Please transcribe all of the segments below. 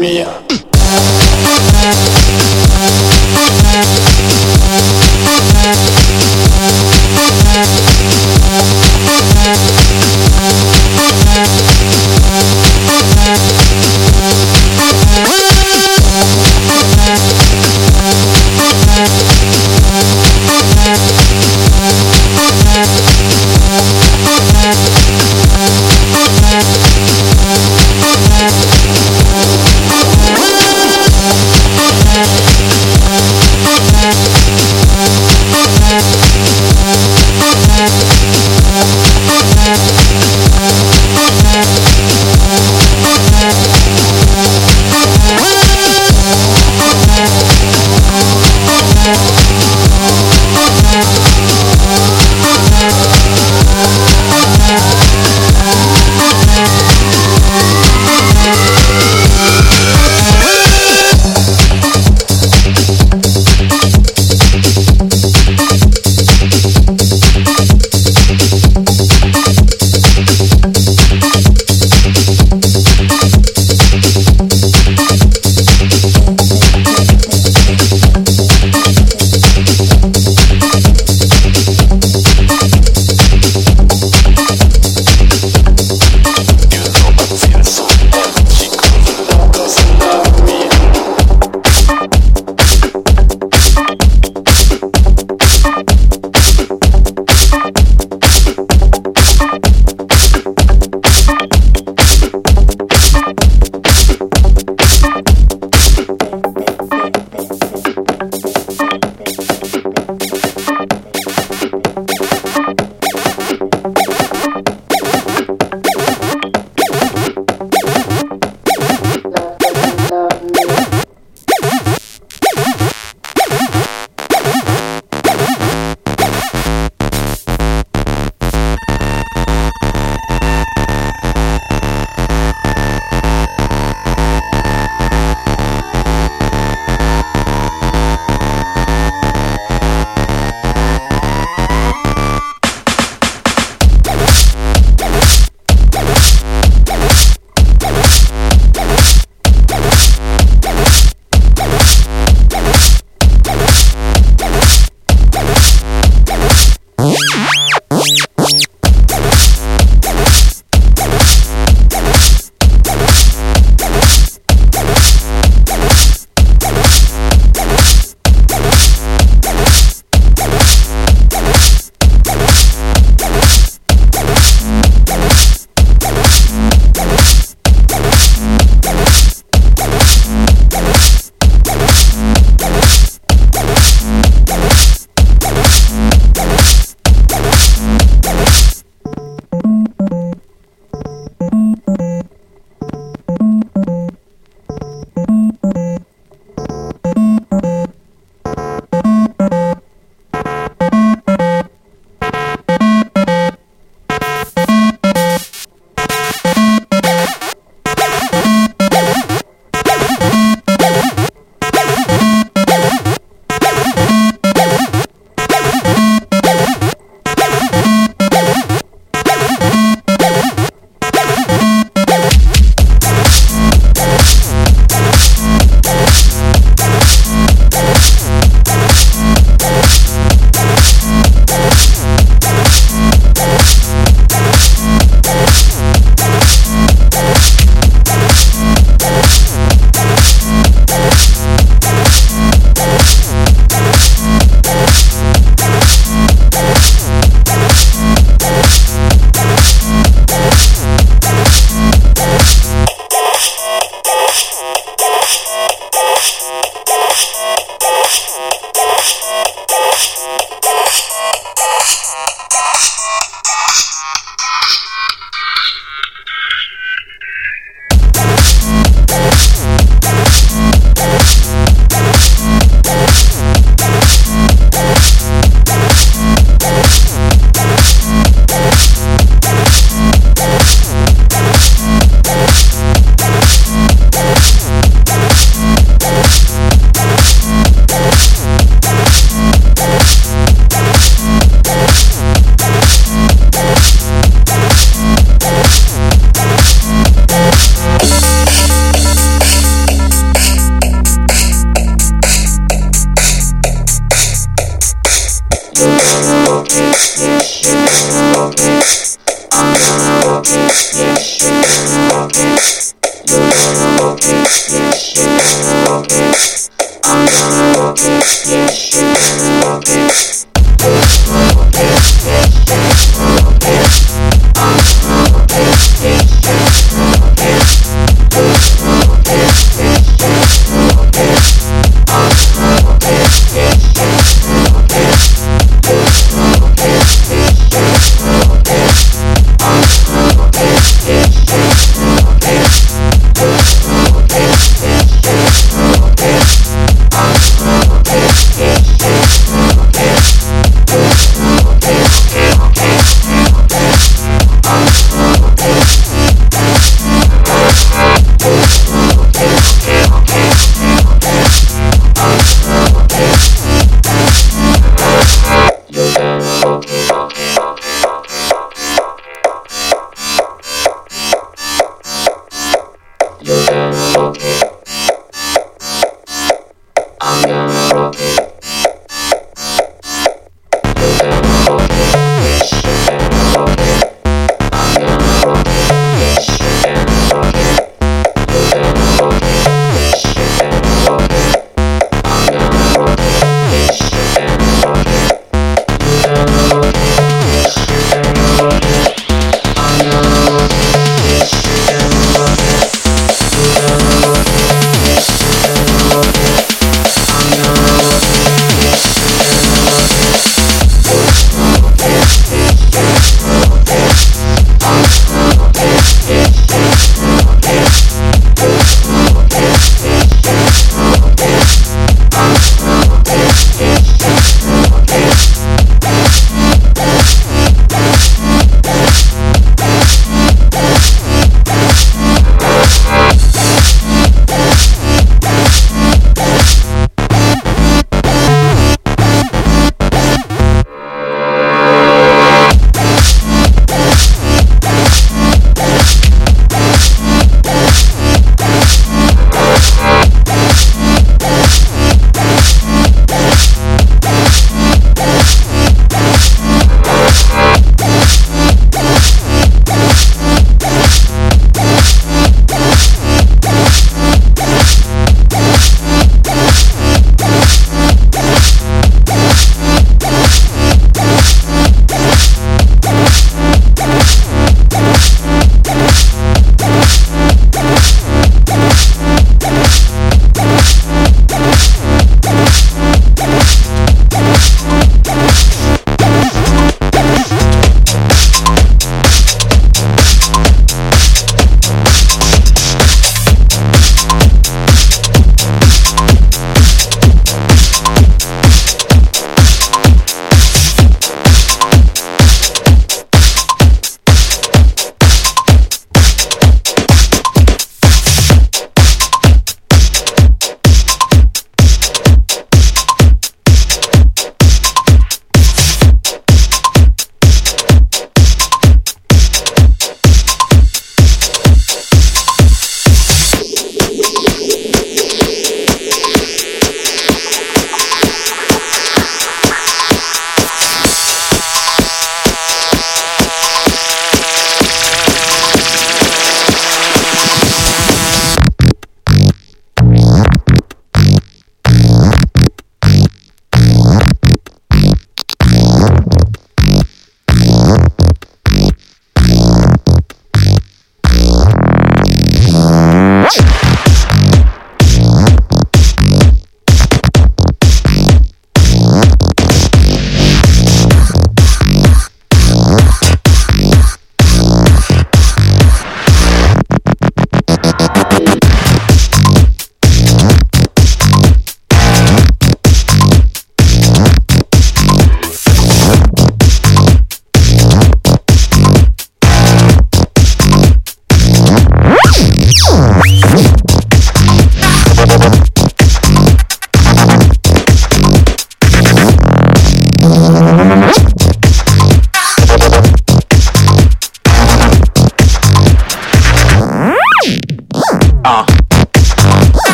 me up.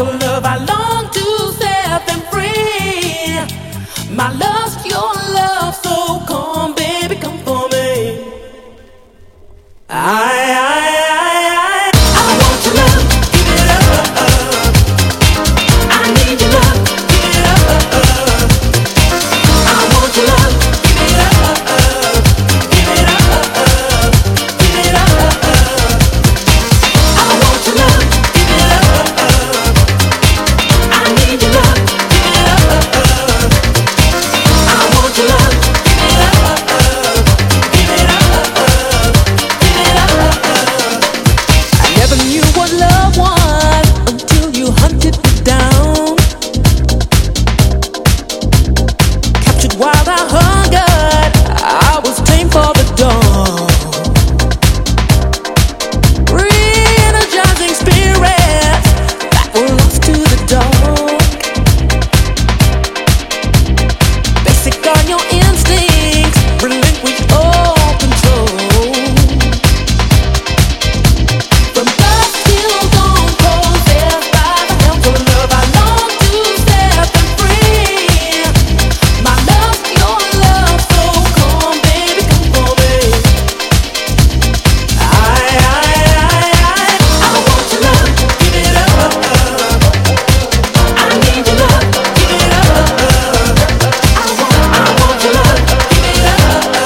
To love I long to set them free. My love's your love, so come baby, come for me. I want your love, give it up. I need your love, give it up. I want your love, give it up. Give it up, give it up. I want your love, give it up. I need your love, give it up. I want your love, give it up. Give it up, give it up. I never knew what love was until you hunted it down. Captured while I hungered, I was tamed for the dawn. Re-energizing spirits that were lost to the dark. Basic on your instincts, relinquish all control. From birth till dawn, possessed by the help of love, I long to set them free. My love, your love, so come baby, come for me. I want your love, give it up. I need your love, give it up. I want your love, give it up. Give it up,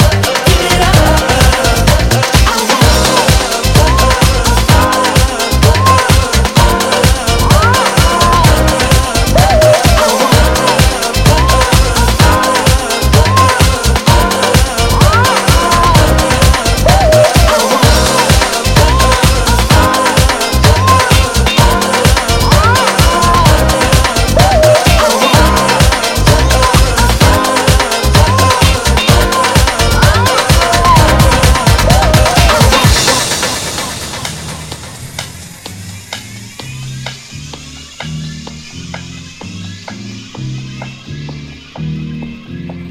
give it up.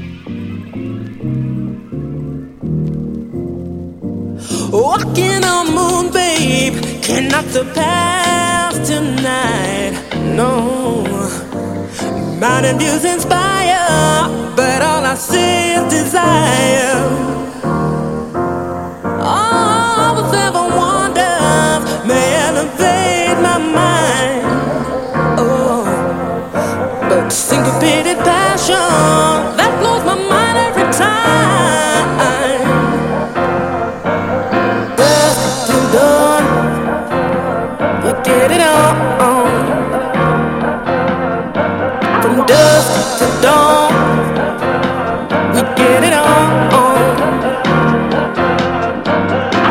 I walking on the moon, babe, cannot surpass tonight. No, mountain views inspire, but all I see is desire. All the seven wonders may elevate my mind. Oh, but syncopated passion that blows my mind every time. Get it on. From dusk to dawn, we get it on.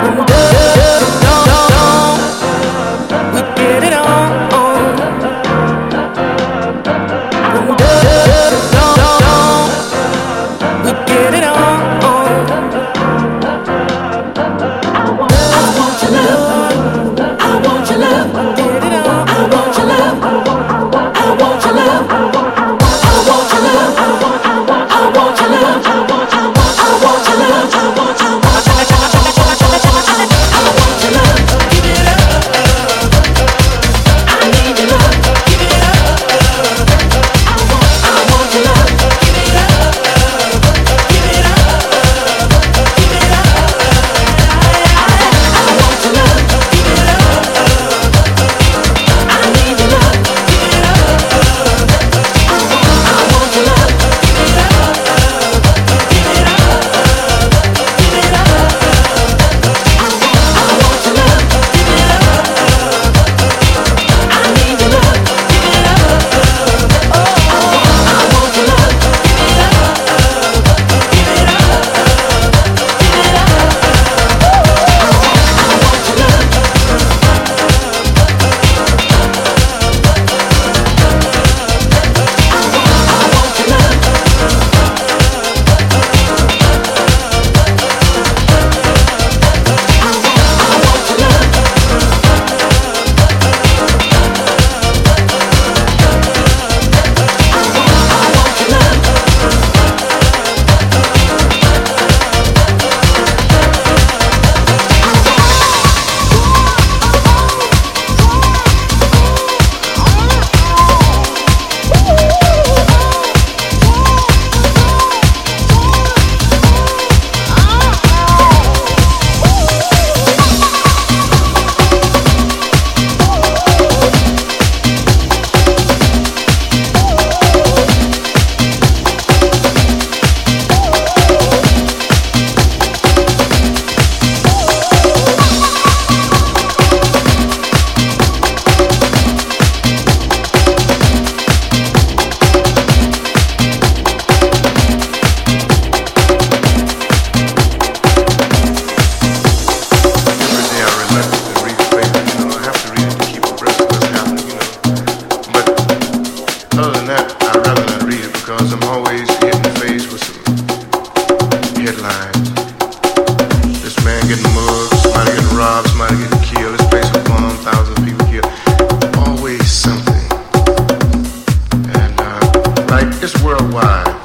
From dusk to dawn, we get it on. From dusk to dawn, we get it on. I want your love. I want your love. Get it on. It's worldwide.